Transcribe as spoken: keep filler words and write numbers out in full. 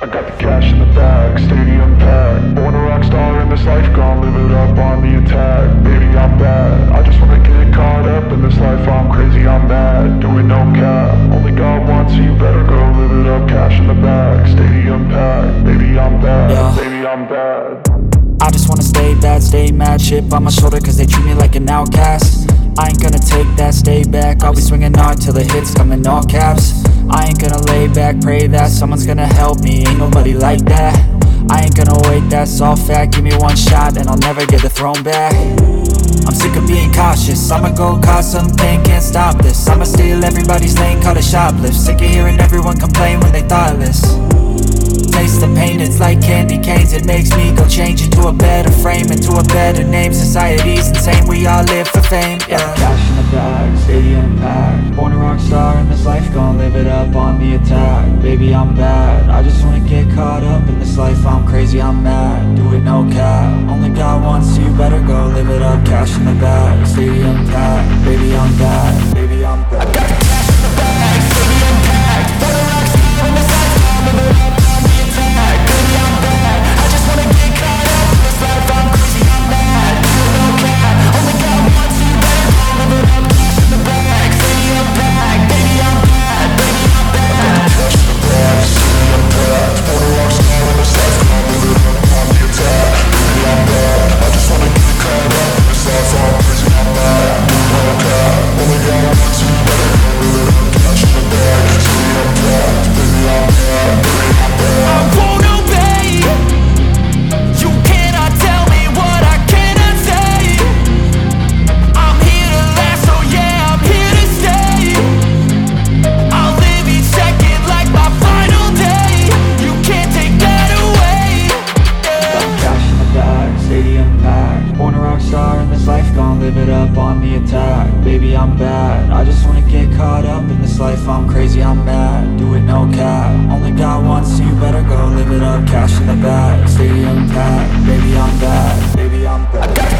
I got the cash in the bag, stadium packed. Born a rock star in this life, gone live it up on the attack. Baby, I'm bad, I just wanna get caught up in this life. I'm crazy, I'm mad, doing no cap. Only God wants you, better go live it up. Cash in the bag, stadium packed. Baby, I'm bad, yeah. Baby, I'm bad. I just wanna stay bad, stay mad. Chip on my shoulder cause they treat me like an outcast. I ain't gonna take that, stay back. I'll be swinging hard till the hits come in all caps. I ain't gonna lay back, pray that someone's gonna help me, ain't nobody like that. I ain't gonna wait, that's all fact. Give me one shot and I'll never get the throne back. I'm sick of being cautious, I'ma go cause something, can't stop this. I'ma steal everybody's lane, call it shoplift. Sick of hearing everyone complain when they thoughtless. Taste the pain, it's like candy canes. It makes me go change into a better frame, into a better name. Society's insane, we all live for fame, yeah. Cash in the bag, stadium packed. Born a rock star in this life, gon' live it up on the attack. Baby, I'm bad, I just wanna get caught up in this life. I'm crazy, I'm mad, do it no cap. Only God wants you, better go live it up. Cash in the bag, stadium packed. Baby, I'm bad, baby, I'm bad. I got the cash in the bag, stadium packed. Born a rock star in this life, gon' live it up on the attack. Baby, I'm bad, I just wanna get caught up in this life. I'm crazy, I'm mad, do it no cap. Only God wants you, better go live it up. Cash in the bag, stadium packed. Baby, I'm bad, baby, I'm bad. I got the cash in the bag, stadium packed. Born a rock star in this life, gon' live it up on the attack. Baby, I'm bad, I just wanna get caught up. I'm crazy, I'm mad, no cap. Only God wants you, better go live it up. Cash in the bag, stadium packed. Baby, I'm bad, baby, I'm bad. I won't obey. You cannot tell me what I cannot say. I'm here to last, so yeah, I'm here to stay. I'll live each second like my final day. You can't take that away, yeah. Cash in the bag, stadium packed. Born a rock star in this life, gon' live it up on the attack. Baby, I'm bad, I just wanna get caught up in this life. I'm crazy, I'm mad, do it no cap. Only God wants you, better go live it up. Cash in the bag, stadium packed. Baby, I'm bad, baby, I'm bad.